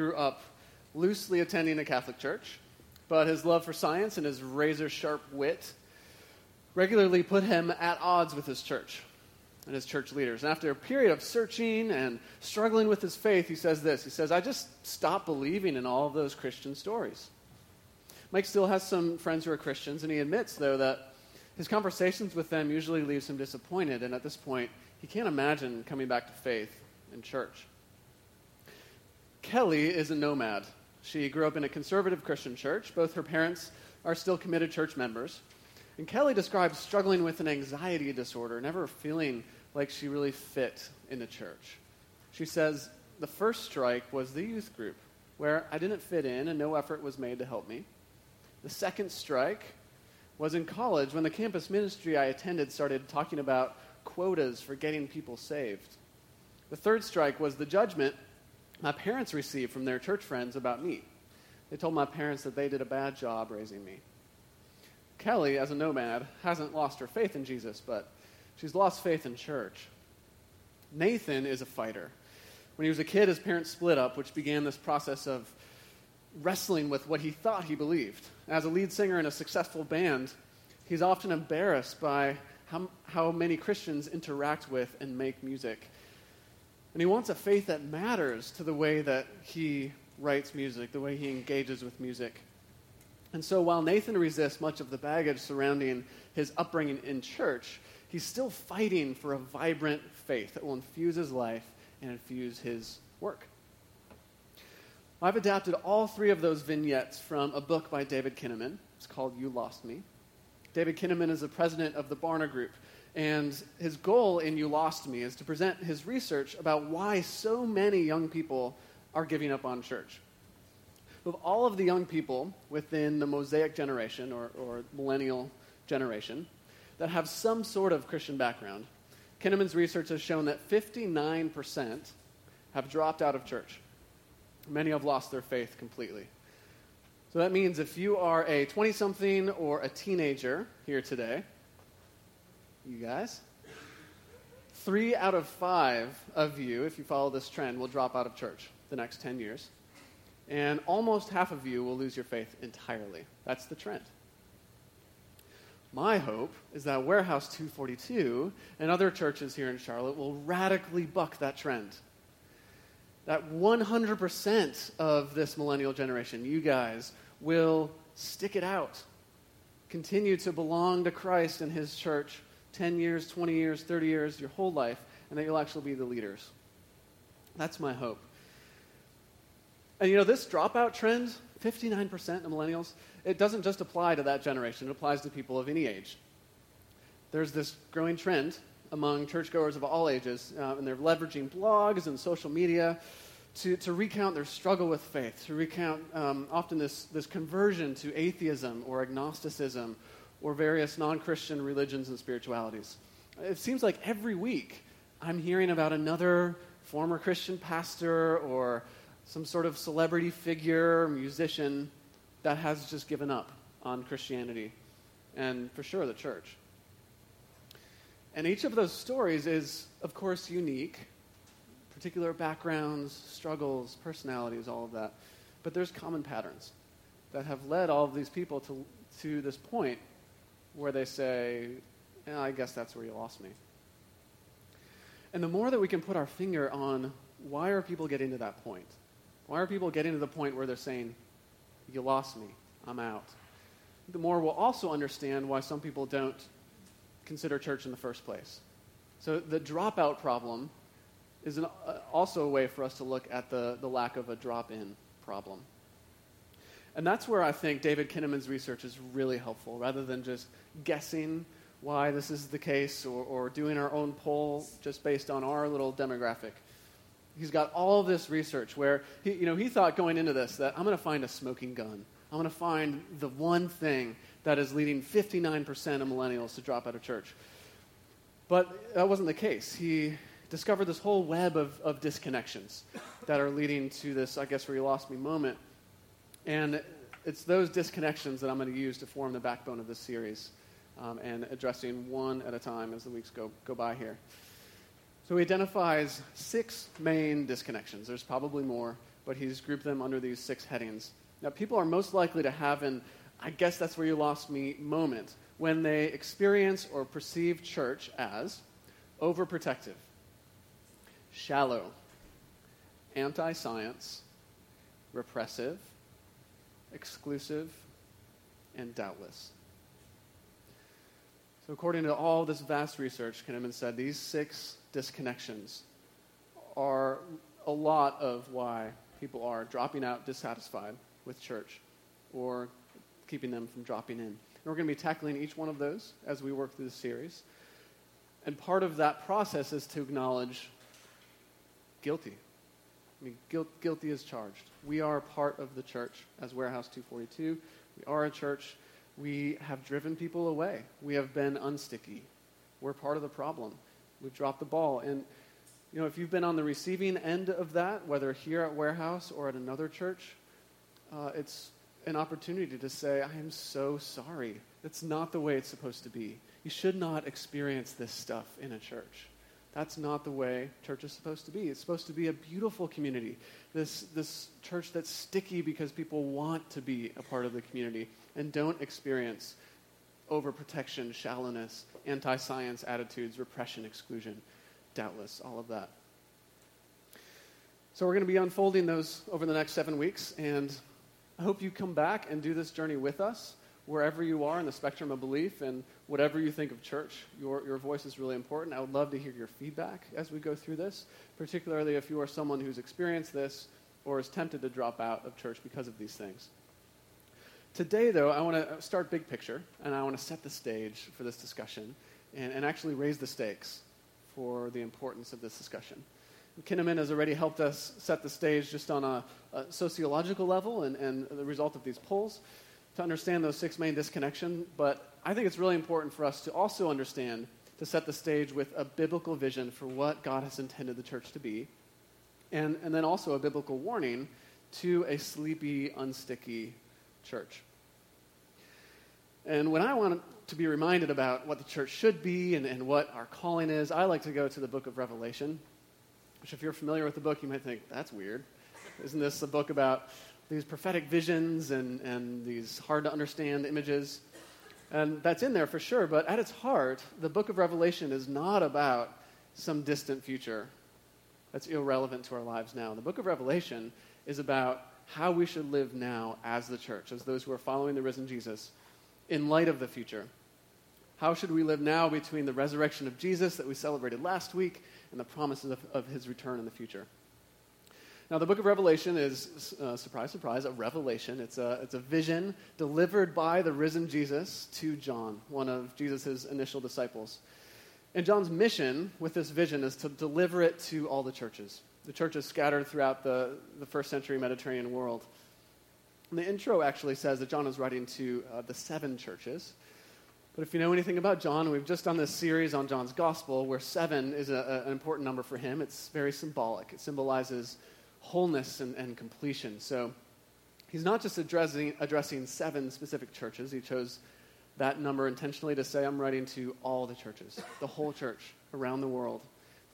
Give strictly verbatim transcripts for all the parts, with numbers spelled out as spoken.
grew up loosely attending a Catholic church, but his love for science and his razor-sharp wit regularly put him at odds with his church and his church leaders. And after a period of searching and struggling with his faith, he says this. He says, I just stopped believing in all of those Christian stories. Mike still has some friends who are Christians, and he admits, though, that his conversations with them usually leaves him disappointed, and at this point, he can't imagine coming back to faith in church. Kelly is a nomad. She grew up in a conservative Christian church. Both her parents are still committed church members. And Kelly describes struggling with an anxiety disorder, never feeling like she really fit in the church. She says, the first strike was the youth group, where I didn't fit in and no effort was made to help me. The second strike was in college when the campus ministry I attended started talking about quotas for getting people saved. The third strike was the judgment my parents received from their church friends about me. They told my parents that they did a bad job raising me. Kelly, as a nomad, hasn't lost her faith in Jesus, but she's lost faith in church. Nathan is a fighter. When he was a kid, his parents split up, which began this process of wrestling with what he thought he believed. As a lead singer in a successful band, he's often embarrassed by how, how many Christians interact with and make music. And he wants a faith that matters to the way that he writes music, the way he engages with music. And so while Nathan resists much of the baggage surrounding his upbringing in church, he's still fighting for a vibrant faith that will infuse his life and infuse his work. I've adapted all three of those vignettes from a book by David Kinnaman. It's called You Lost Me. David Kinnaman is the president of the Barna Group, and his goal in You Lost Me is to present his research about why so many young people are giving up on church. Of all of the young people within the Mosaic generation or, or millennial generation that have some sort of Christian background, Kinnaman's research has shown that fifty-nine percent have dropped out of church. Many have lost their faith completely. So that means if you are a twenty-something or a teenager here today, you guys, three out of five of you, if you follow this trend, will drop out of church the next ten years. And almost half of you will lose your faith entirely. That's the trend. My hope is that Warehouse two forty-two and other churches here in Charlotte will radically buck that trend. That one hundred percent of this millennial generation, you guys, will stick it out, continue to belong to Christ and his church ten years, twenty years, thirty years, your whole life, and that you'll actually be the leaders. That's my hope. And you know, this dropout trend, fifty-nine percent of millennials, it doesn't just apply to that generation. It applies to people of any age. There's this growing trend among churchgoers of all ages, uh, and they're leveraging blogs and social media to, to recount their struggle with faith, to recount um, often this, this conversion to atheism or agnosticism or various non-Christian religions and spiritualities. It seems like every week I'm hearing about another former Christian pastor or some sort of celebrity figure, musician that has just given up on Christianity and for sure the church. And each of those stories is, of course, unique. Particular backgrounds, struggles, personalities, all of that. But there's common patterns that have led all of these people to to this point where they say, eh, I guess that's where you lost me. And the more that we can put our finger on why are people getting to that point? Why are people getting to the point where they're saying, you lost me, I'm out? The more we'll also understand why some people don't consider church in the first place. So the dropout problem is an, uh, also a way for us to look at the, the lack of a drop-in problem. And that's where I think David Kinnaman's research is really helpful, rather than just guessing why this is the case or, or doing our own poll just based on our little demographic. He's got all this research where he, you know, he thought going into this that I'm going to find a smoking gun. I'm going to find the one thing that is leading fifty-nine percent of millennials to drop out of church. But that wasn't the case. He discovered this whole web of, of disconnections that are leading to this, I guess, where you lost me moment. And it's those disconnections that I'm going to use to form the backbone of this series um, and addressing one at a time as the weeks go, go by here. So he identifies six main disconnections. There's probably more, but he's grouped them under these six headings. Now, people are most likely to have an, I guess that's where you lost me, moment when they experience or perceive church as overprotective, shallow, anti-science, repressive, exclusive, and doubtless. So according to all this vast research, Kinnaman said, these six disconnections are a lot of why people are dropping out dissatisfied with church or keeping them from dropping in. And we're going to be tackling each one of those as we work through this series. And part of that process is to acknowledge guilty. I mean, guilt, guilty is charged. We are part of the church as Warehouse two forty-two. We are a church. We have driven people away. We have been unsticky. We're part of the problem. We've dropped the ball. And, you know, if you've been on the receiving end of that, whether here at Warehouse or at another church, uh, it's an opportunity to say, I am so sorry. That's not the way it's supposed to be. You should not experience this stuff in a church. That's not the way church is supposed to be. It's supposed to be a beautiful community, this this church that's sticky because people want to be a part of the community and don't experience overprotection, shallowness, anti-science attitudes, repression, exclusion, doubtless, all of that. So we're going to be unfolding those over the next seven weeks, and I hope you come back and do this journey with us wherever you are in the spectrum of belief and whatever you think of church. Your your voice is really important. I would love to hear your feedback as we go through this, particularly if you are someone who's experienced this or is tempted to drop out of church because of these things. Today, though, I want to start big picture, and I want to set the stage for this discussion and, and actually raise the stakes for the importance of this discussion. Kinnaman has already helped us set the stage just on a, a sociological level and, and the result of these polls to understand those six main disconnections, but I think it's really important for us to also understand, to set the stage with a biblical vision for what God has intended the church to be, and, and then also a biblical warning to a sleepy, unsticky church. And when I want to be reminded about what the church should be and, and what our calling is, I like to go to the book of Revelation, which if you're familiar with the book, you might think, that's weird. Isn't this a book about these prophetic visions and, and these hard-to-understand images? And that's in there for sure, but at its heart, the book of Revelation is not about some distant future that's irrelevant to our lives now. The book of Revelation is about how we should live now as the church, as those who are following the risen Jesus, in light of the future. How should we live now between the resurrection of Jesus that we celebrated last week and the promises of, of his return in the future? Now, the book of Revelation is, uh, surprise, surprise, a revelation. It's a, it's a vision delivered by the risen Jesus to John, one of Jesus' initial disciples. And John's mission with this vision is to deliver it to all the churches, the churches scattered throughout the, the first century Mediterranean world. And the intro actually says that John is writing to uh, the seven churches. But if you know anything about John, we've just done this series on John's gospel where seven is a, a, an important number for him. It's very symbolic. It symbolizes wholeness and, and completion. So he's not just addressing addressing seven specific churches. He chose that number intentionally to say, I'm writing to all the churches, the whole church around the world,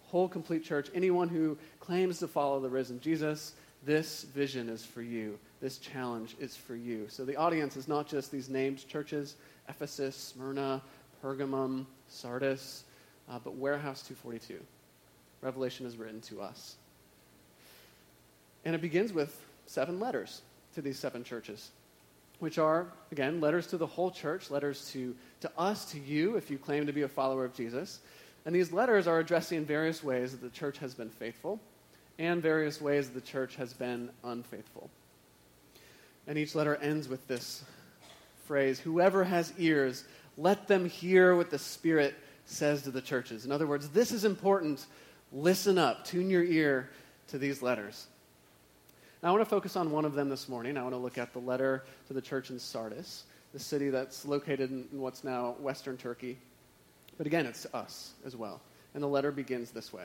whole complete church, anyone who claims to follow the risen Jesus. This vision is for you. This challenge is for you. So the audience is not just these named churches, Ephesus, Smyrna, Pergamum, Sardis, uh, but Warehouse two forty-two. Revelation is written to us. And it begins with seven letters to these seven churches, which are, again, letters to the whole church, letters to, to us, to you, if you claim to be a follower of Jesus. And these letters are addressing various ways that the church has been faithful and various ways that the church has been unfaithful. And each letter ends with this phrase, whoever has ears, let them hear what the Spirit says to the churches. In other words, this is important. Listen up. Tune your ear to these letters. I want to focus on one of them this morning. I want to look at the letter to the church in Sardis, the city that's located in what's now western Turkey. But again, it's us as well. And the letter begins this way.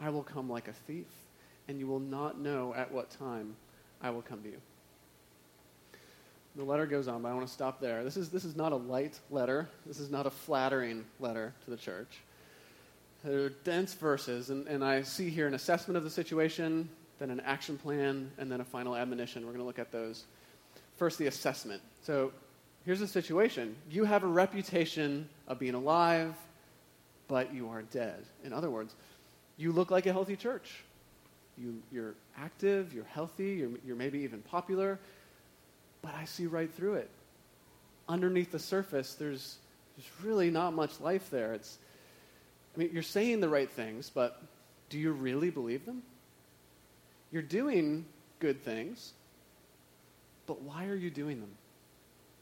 I will come like a thief, and you will not know at what time I will come to you. The letter goes on, but I want to stop there. This is this is not a light letter. This is not a flattering letter to the church. There are dense verses, and, and I see here an assessment of the situation, then an action plan, and then a final admonition. We're going to look at those. First, the assessment. So here's the situation. You have a reputation of being alive, but you are dead. In other words, you look like a healthy church. You, you're active, you're healthy, you're, you're maybe even popular, but I see right through it. Underneath the surface, there's, there's really not much life there. It's I mean, you're saying the right things, but do you really believe them? You're doing good things, but why are you doing them?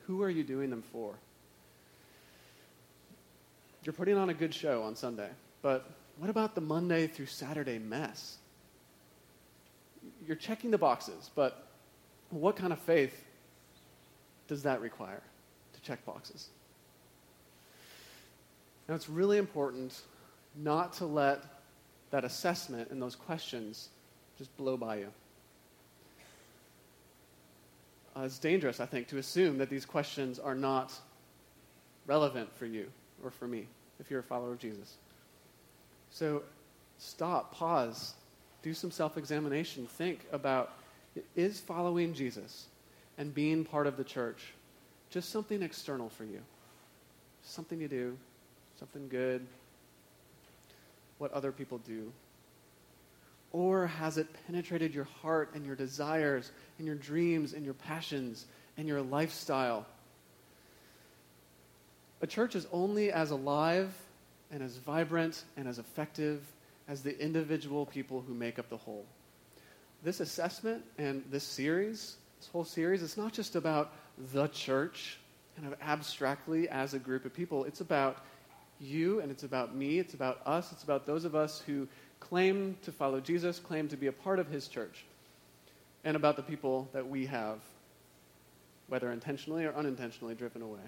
Who are you doing them for? You're putting on a good show on Sunday, but what about the Monday through Saturday mess? You're checking the boxes, but what kind of faith does that require to check boxes? Now, it's really important not to let that assessment and those questions just blow by you. Uh, it's dangerous, I think, to assume that these questions are not relevant for you or for me if you're a follower of Jesus. So stop, pause, do some self-examination. Think about, is following Jesus and being part of the church just something external for you? Something you do, something good, what other people do? Or has it penetrated your heart and your desires and your dreams and your passions and your lifestyle? A church is only as alive and as vibrant and as effective as the individual people who make up the whole. This assessment and this series, this whole series, it's not just about the church kind of abstractly as a group of people. It's about you, and it's about me, it's about us, it's about those of us who claim to follow Jesus, claim to be a part of his church, and about the people that we have, whether intentionally or unintentionally, driven away.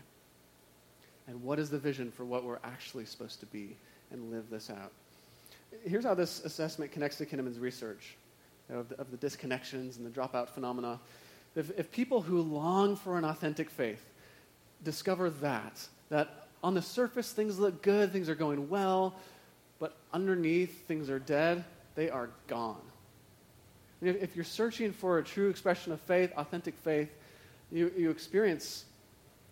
And what is the vision for what we're actually supposed to be and live this out? Here's how this assessment connects to Kinnaman's research, you know, of, the, of the disconnections and the dropout phenomena. If, if people who long for an authentic faith discover that, that on the surface, things look good, things are going well, but underneath, things are dead, they are gone. And if, if you're searching for a true expression of faith, authentic faith, you, you experience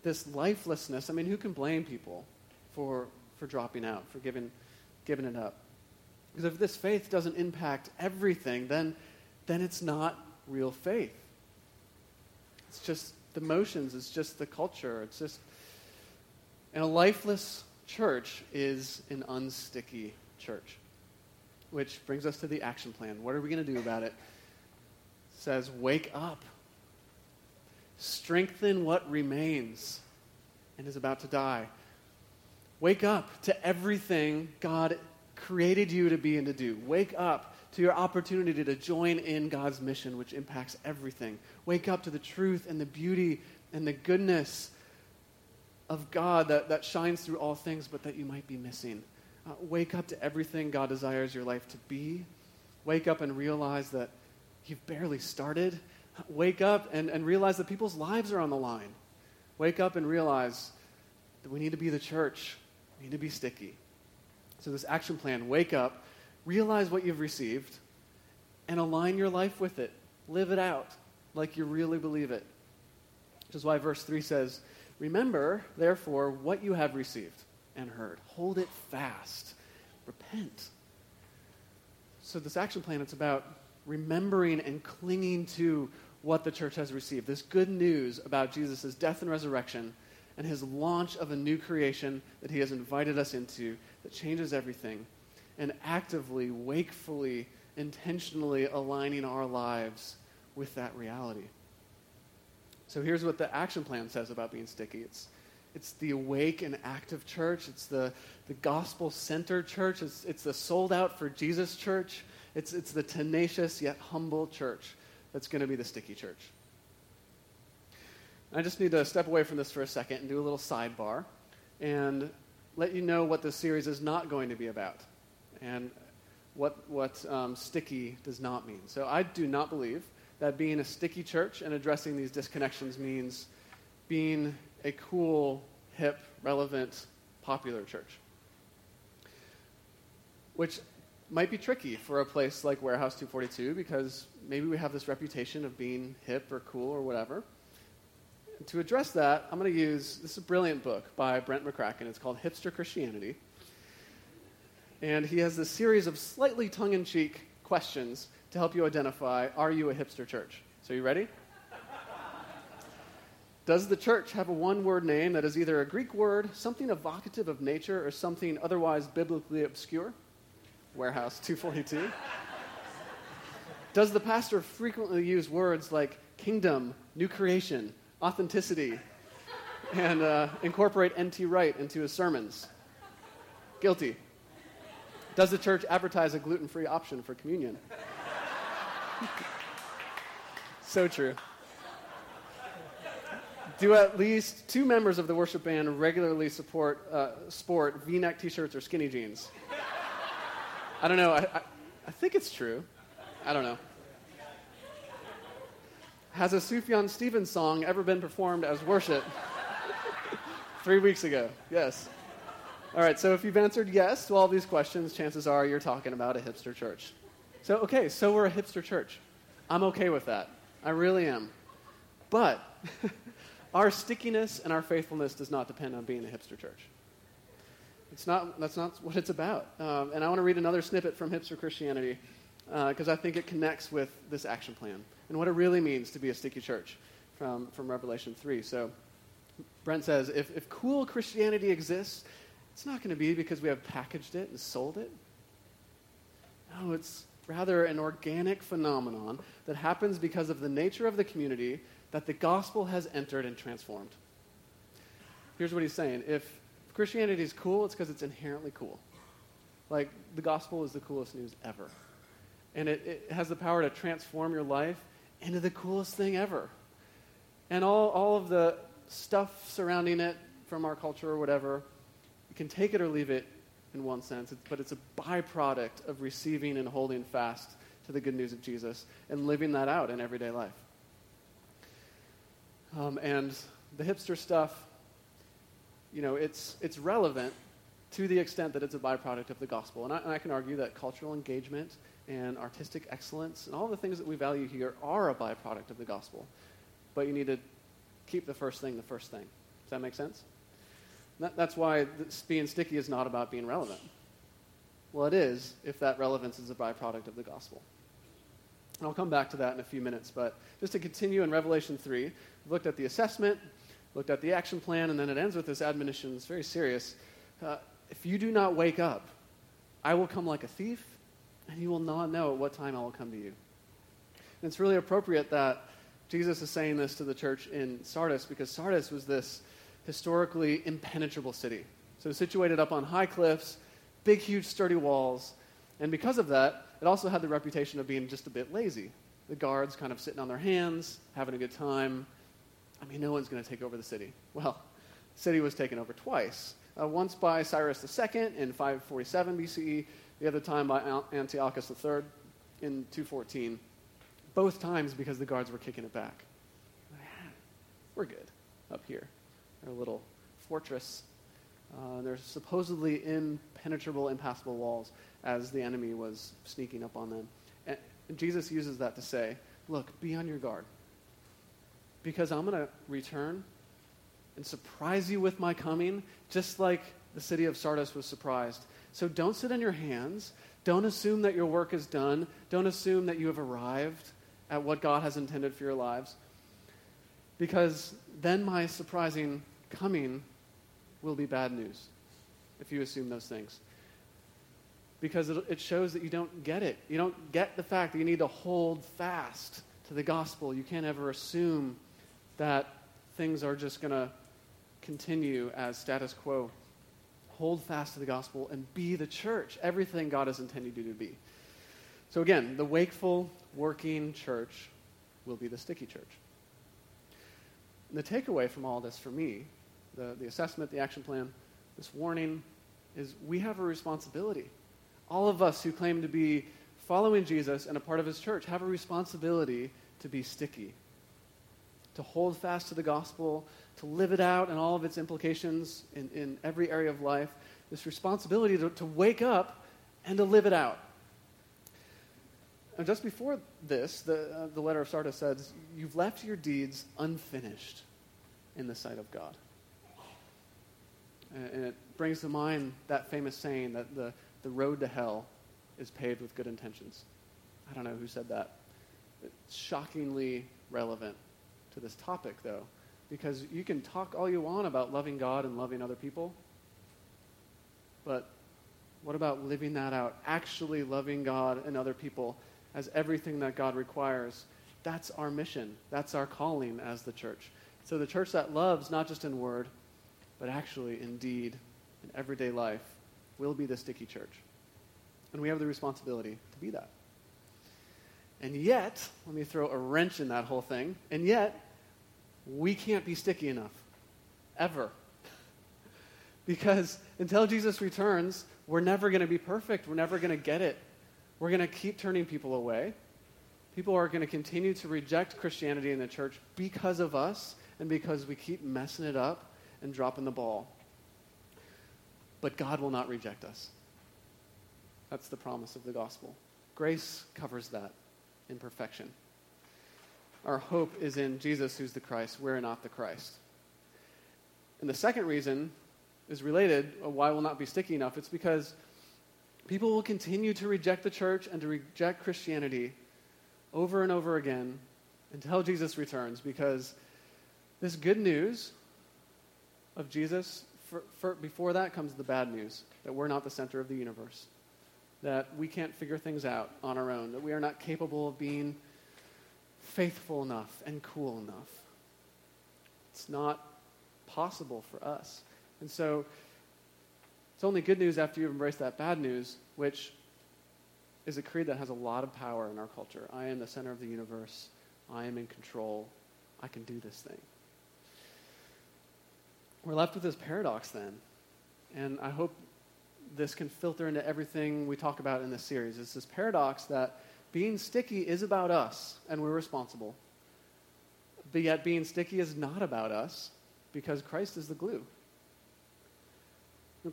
this lifelessness. I mean, who can blame people for, for dropping out, for giving, giving it up? Because if this faith doesn't impact everything, then, then it's not real faith. It's just the motions, it's just the culture, it's just... And a lifeless church is an unsticky church, which brings us to the action plan. What are we going to do about it? It says, wake up. Strengthen what remains and is about to die. Wake up to everything God created you to be and to do. Wake up to your opportunity to join in God's mission, which impacts everything. Wake up to the truth and the beauty and the goodness of God that, that shines through all things, but that you might be missing. Uh, wake up to everything God desires your life to be. Wake up and realize that you've barely started. Wake up and, and realize that people's lives are on the line. Wake up and realize that we need to be the church. We need to be sticky. So this action plan, wake up, realize what you've received, and align your life with it. Live it out like you really believe it. Which is why verse three says, remember, therefore, what you have received and heard. Hold it fast. Repent. So this action plan, it's about remembering and clinging to what the church has received, this good news about Jesus' death and resurrection and his launch of a new creation that he has invited us into that changes everything, and actively, wakefully, intentionally aligning our lives with that reality. So here's what the action plan says about being sticky. It's It's the awake and active church. It's the, the gospel-centered church. It's, it's the sold-out for Jesus church. It's, it's the tenacious yet humble church that's going to be the sticky church. I just need to step away from this for a second and do a little sidebar and let you know what this series is not going to be about and what, what um, sticky does not mean. So I do not believe that being a sticky church and addressing these disconnections means being a cool, hip, relevant, popular church, which might be tricky for a place like Warehouse two forty-two because maybe we have this reputation of being hip or cool or whatever. And to address that, I'm going to use, this is a brilliant book by Brent McCracken. It's called Hipster Christianity. And he has this series of slightly tongue-in-cheek questions to help you identify, are you a hipster church? So you ready? Does the church have a one-word name that is either a Greek word, something evocative of nature, or something otherwise biblically obscure? Warehouse two forty-two. Does the pastor frequently use words like kingdom, new creation, authenticity, and uh, incorporate N T Wright into his sermons? Guilty. Does the church advertise a gluten-free option for communion? So true. Do at least two members of the worship band regularly support uh, sport V-neck T-shirts or skinny jeans? I don't know. I, I, I think it's true. I don't know. Has a Sufjan Stevens song ever been performed as worship? Three weeks ago. Yes. All right. So if you've answered yes to all these questions, chances are you're talking about a hipster church. So okay. So we're a hipster church. I'm okay with that. I really am. But our stickiness and our faithfulness does not depend on being a hipster church. It's not, that's not what it's about. Um, and I want to read another snippet from Hipster Christianity because uh, I think it connects with this action plan and what it really means to be a sticky church from, from Revelation three. So Brent says, if, if cool Christianity exists, it's not going to be because we have packaged it and sold it. No, it's rather an organic phenomenon that happens because of the nature of the community that the gospel has entered and transformed. Here's what he's saying. If Christianity is cool, it's because it's inherently cool. Like, the gospel is the coolest news ever. And it, it has the power to transform your life into the coolest thing ever. And all, all of the stuff surrounding it from our culture or whatever, you can take it or leave it in one sense, but it's a byproduct of receiving and holding fast to the good news of Jesus and living that out in everyday life. Um, and the hipster stuff, you know, it's it's relevant to the extent that it's a byproduct of the gospel. And I, and I can argue that cultural engagement and artistic excellence and all the things that we value here are a byproduct of the gospel. But you need to keep the first thing the first thing. Does that make sense? That, that's why being sticky is not about being relevant. Well, it is if that relevance is a byproduct of the gospel. And I'll come back to that in a few minutes. But just to continue in Revelation three, we've looked at the assessment, looked at the action plan, and then it ends with this admonition. It's very serious. Uh, if you do not wake up, I will come like a thief, and you will not know at what time I will come to you. And it's really appropriate that Jesus is saying this to the church in Sardis, because Sardis was this historically impenetrable city. So situated up on high cliffs, big, huge, sturdy walls. And because of that, it also had the reputation of being just a bit lazy. The guards kind of sitting on their hands, having a good time. I mean, no one's going to take over the city. Well, the city was taken over twice. Uh, once by Cyrus the Second in five forty-seven B C E, the other time by Antiochus the Third in two fourteen. Both times because the guards were kicking it back. We're good up here. They're a little fortress. Uh, they're supposedly impenetrable, impassable walls as the enemy was sneaking up on them. And Jesus uses that to say, look, be on your guard. Because I'm going to return and surprise you with my coming, just like the city of Sardis was surprised. So don't sit on your hands. Don't assume that your work is done. Don't assume that you have arrived at what God has intended for your lives. Because then my surprising coming will be bad news if you assume those things. Because it, it shows that you don't get it. You don't get the fact that you need to hold fast to the gospel. You can't ever assume that things are just going to continue as status quo. Hold fast to the gospel and be the church, everything God has intended you to be. So again, the wakeful, working church will be the sticky church. And the takeaway from all this for me, the, the assessment, the action plan, this warning, is we have a responsibility. All of us who claim to be following Jesus and a part of his church have a responsibility to be sticky, to hold fast to the gospel, to live it out and all of its implications in, in every area of life, this responsibility to, to wake up and to live it out. And just before this, the, uh, the letter of Sardis says, you've left your deeds unfinished in the sight of God. And, and it brings to mind that famous saying that the, the road to hell is paved with good intentions. I don't know who said that. It's shockingly relevant to this topic, though, because you can talk all you want about loving God and loving other people, but what about living that out, actually loving God and other people as everything that God requires? That's our mission. That's our calling as the church. So the church that loves, not just in word, but actually in deed, in everyday life, will be the sticky church. And we have the responsibility to be that. And yet, let me throw a wrench in that whole thing, and yet, we can't be sticky enough, ever. Because until Jesus returns, we're never going to be perfect. We're never going to get it. We're going to keep turning people away. People are going to continue to reject Christianity in the church because of us and because we keep messing it up and dropping the ball. But God will not reject us. That's the promise of the gospel. Grace covers that in perfection. Our hope is in Jesus, who's the Christ. We're not the Christ. And the second reason is related, why we'll not be sticky enough. It's because people will continue to reject the church and to reject Christianity over and over again until Jesus returns, because this good news of Jesus, for, for, before that comes the bad news, that we're not the center of the universe, that we can't figure things out on our own, that we are not capable of being faithful enough and cool enough. It's not possible for us. And so it's only good news after you've embraced that bad news, which is a creed that has a lot of power in our culture. I am the center of the universe. I am in control. I can do this thing. We're left with this paradox then. And I hope this can filter into everything we talk about in this series. It's this paradox that being sticky is about us, and we're responsible. But yet being sticky is not about us, because Christ is the glue.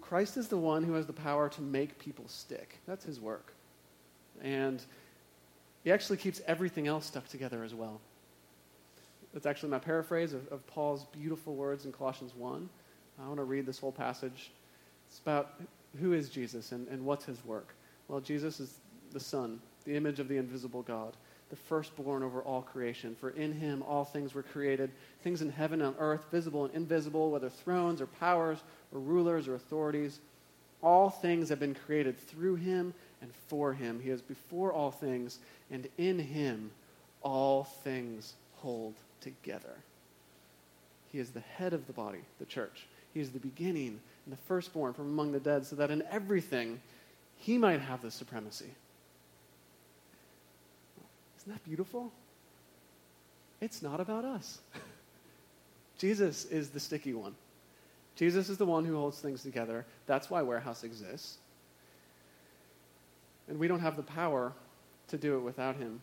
Christ is the one who has the power to make people stick. That's his work. And he actually keeps everything else stuck together as well. That's actually my paraphrase of, of Paul's beautiful words in Colossians one. I want to read this whole passage. It's about who is Jesus and, and what's his work. Well, Jesus is the Son, the image of the invisible God, the firstborn over all creation. For in him all things were created, things in heaven and on earth, visible and invisible, whether thrones or powers or rulers or authorities. All things have been created through him and for him. He is before all things, and in him all things hold together. He is the head of the body, the church. He is the beginning and the firstborn from among the dead, so that in everything he might have the supremacy. Isn't that beautiful? It's not about us. Jesus is the sticky one. Jesus is the one who holds things together. That's why Warehouse exists. And we don't have the power to do it without him.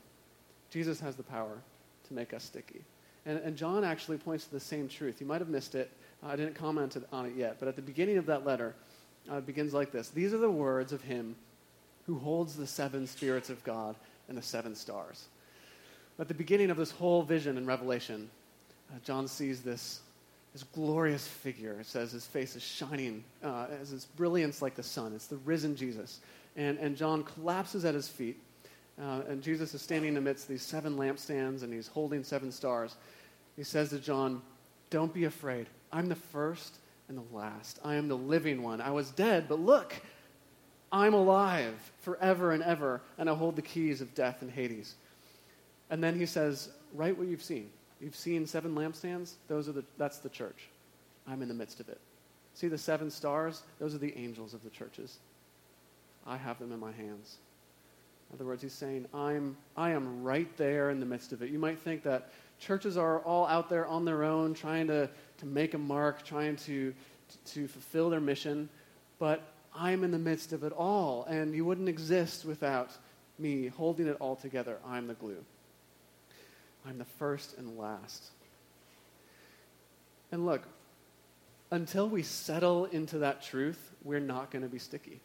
Jesus has the power to make us sticky. And, and John actually points to the same truth. You might have missed it. I didn't comment on it yet. But at the beginning of that letter, uh, it begins like this. These are the words of him who holds the seven spirits of God and the seven stars. At the beginning of this whole vision and revelation, uh, John sees this This glorious figure. It says his face is shining uh, as its brilliance like the sun. It's the risen Jesus. And, and John collapses at his feet. Uh, and Jesus is standing amidst these seven lampstands, and he's holding seven stars. He says to John, "Don't be afraid. I'm the first and the last. I am the living one. I was dead, but look, I'm alive forever and ever, and I hold the keys of death and Hades." And then he says, "Write what you've seen. You've seen seven lampstands? Those are the, that's the church. I'm in the midst of it. See the seven stars? Those are the angels of the churches. I have them in my hands. In other words, he's saying, I'm, I am right there in the midst of it. You might think that churches are all out there on their own, trying to, to make a mark, trying to, to, to fulfill their mission, but I'm in the midst of it all, and you wouldn't exist without me holding it all together. I'm the glue. I'm the first and last. And look, until we settle into that truth, we're not going to be sticky.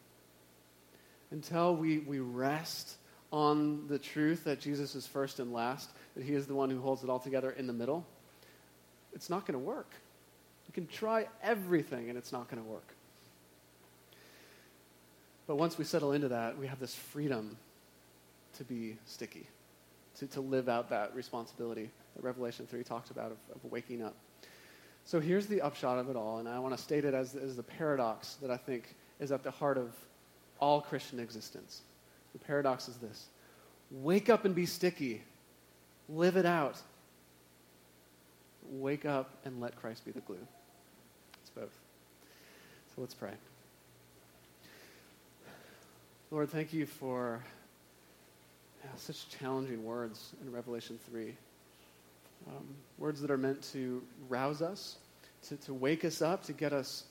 Until we, we rest on the truth that Jesus is first and last, that he is the one who holds it all together in the middle, it's not going to work. You can try everything, and it's not going to work. But once we settle into that, we have this freedom to be sticky, to, to live out that responsibility that Revelation three talks about of, of waking up. So here's the upshot of it all, and I want to state it as, as the paradox that I think is at the heart of all Christian existence. The paradox is this: wake up and be sticky. Live it out. Wake up and let Christ be the glue. It's both. So let's pray. Lord, thank you for yeah, such challenging words in Revelation three. Um, words that are meant to rouse us, to, to wake us up, to get us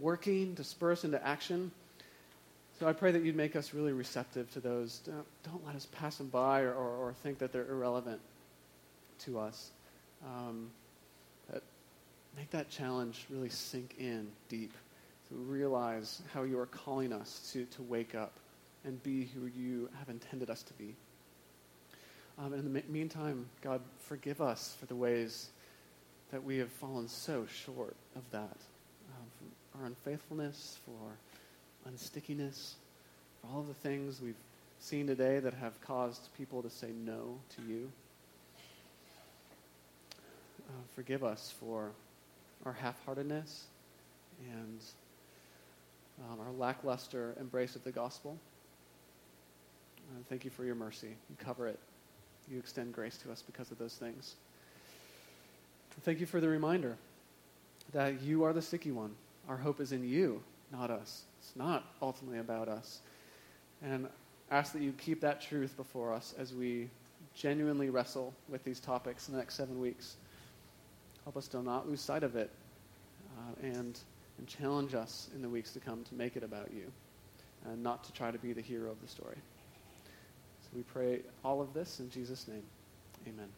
working, to spur us into action. So I pray that you'd make us really receptive to those. Don't, don't let us pass them by or, or, or think that they're irrelevant to us. Um, but make that challenge really sink in deep, to realize how you are calling us to, to wake up and be who you have intended us to be. Um, in the m- meantime, God, forgive us for the ways that we have fallen so short of that, um, for our unfaithfulness, for unstickiness, for all of the things we've seen today that have caused people to say no to you. Uh, forgive us for our half-heartedness and um, our lackluster embrace of the gospel. Uh, thank you for your mercy. You cover it. You extend grace to us because of those things. Thank you for the reminder that you are the sticky one. Our hope is in you, not us. It's not ultimately about us. And ask that you keep that truth before us as we genuinely wrestle with these topics in the next seven weeks. Help us to not lose sight of it, uh, and, and challenge us in the weeks to come to make it about you and not to try to be the hero of the story. We pray all of this in Jesus' name. Amen.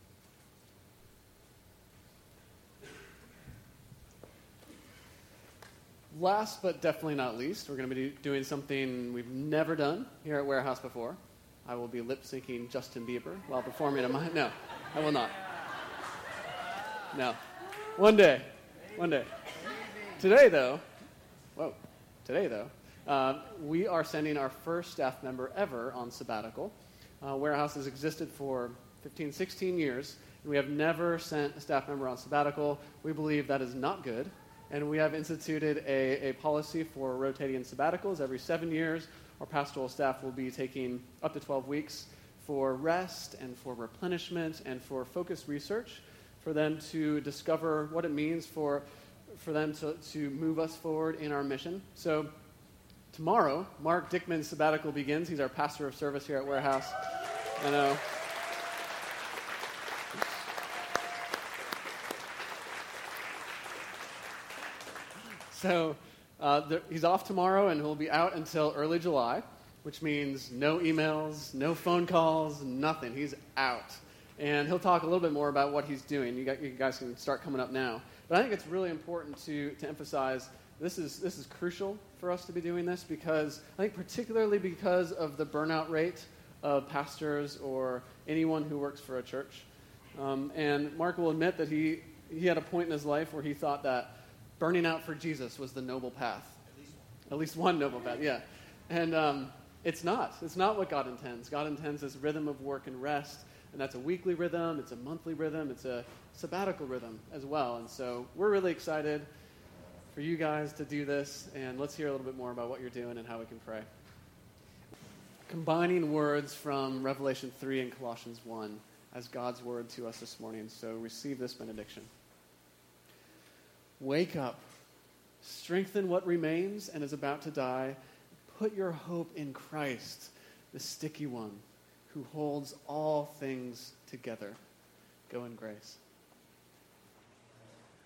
Last but definitely not least, we're going to be doing something we've never done here at Warehouse before. I will be lip-syncing Justin Bieber while performing a mime. No, I will not. No. One day. One day. Today, though. Whoa. Today, though. Uh, we are sending our first staff member ever on sabbatical. Uh, Warehouse has existed for fifteen, sixteen years, and we have never sent a staff member on sabbatical. We believe that is not good, and we have instituted a, a policy for rotating sabbaticals every seven years. Our pastoral staff will be taking up to twelve weeks for rest and for replenishment and for focused research, for them to discover what it means for, for them to, to move us forward in our mission. So tomorrow, Mark Dickman's sabbatical begins. He's our pastor of service here at Warehouse. I know. So uh, there, he's off tomorrow, and he'll be out until early July, which means no emails, no phone calls, nothing. He's out. And he'll talk a little bit more about what he's doing. You guys, you guys can start coming up now. But I think it's really important to, to emphasize This is this is crucial for us to be doing this, because I think particularly because of the burnout rate of pastors or anyone who works for a church. Um, and Mark will admit that he, he had a point in his life where he thought that burning out for Jesus was the noble path. At least one, At least one noble path, yeah. And um, it's not. It's not what God intends. God intends this rhythm of work and rest, and that's a weekly rhythm, it's a monthly rhythm, it's a sabbatical rhythm as well. And so we're really excited for you guys to do this, and let's hear a little bit more about what you're doing and how we can pray. Combining words from Revelation three and Colossians one as God's word to us this morning, so receive this benediction. Wake up, strengthen what remains and is about to die. Put your hope in Christ, the sticky one, who holds all things together. Go in grace.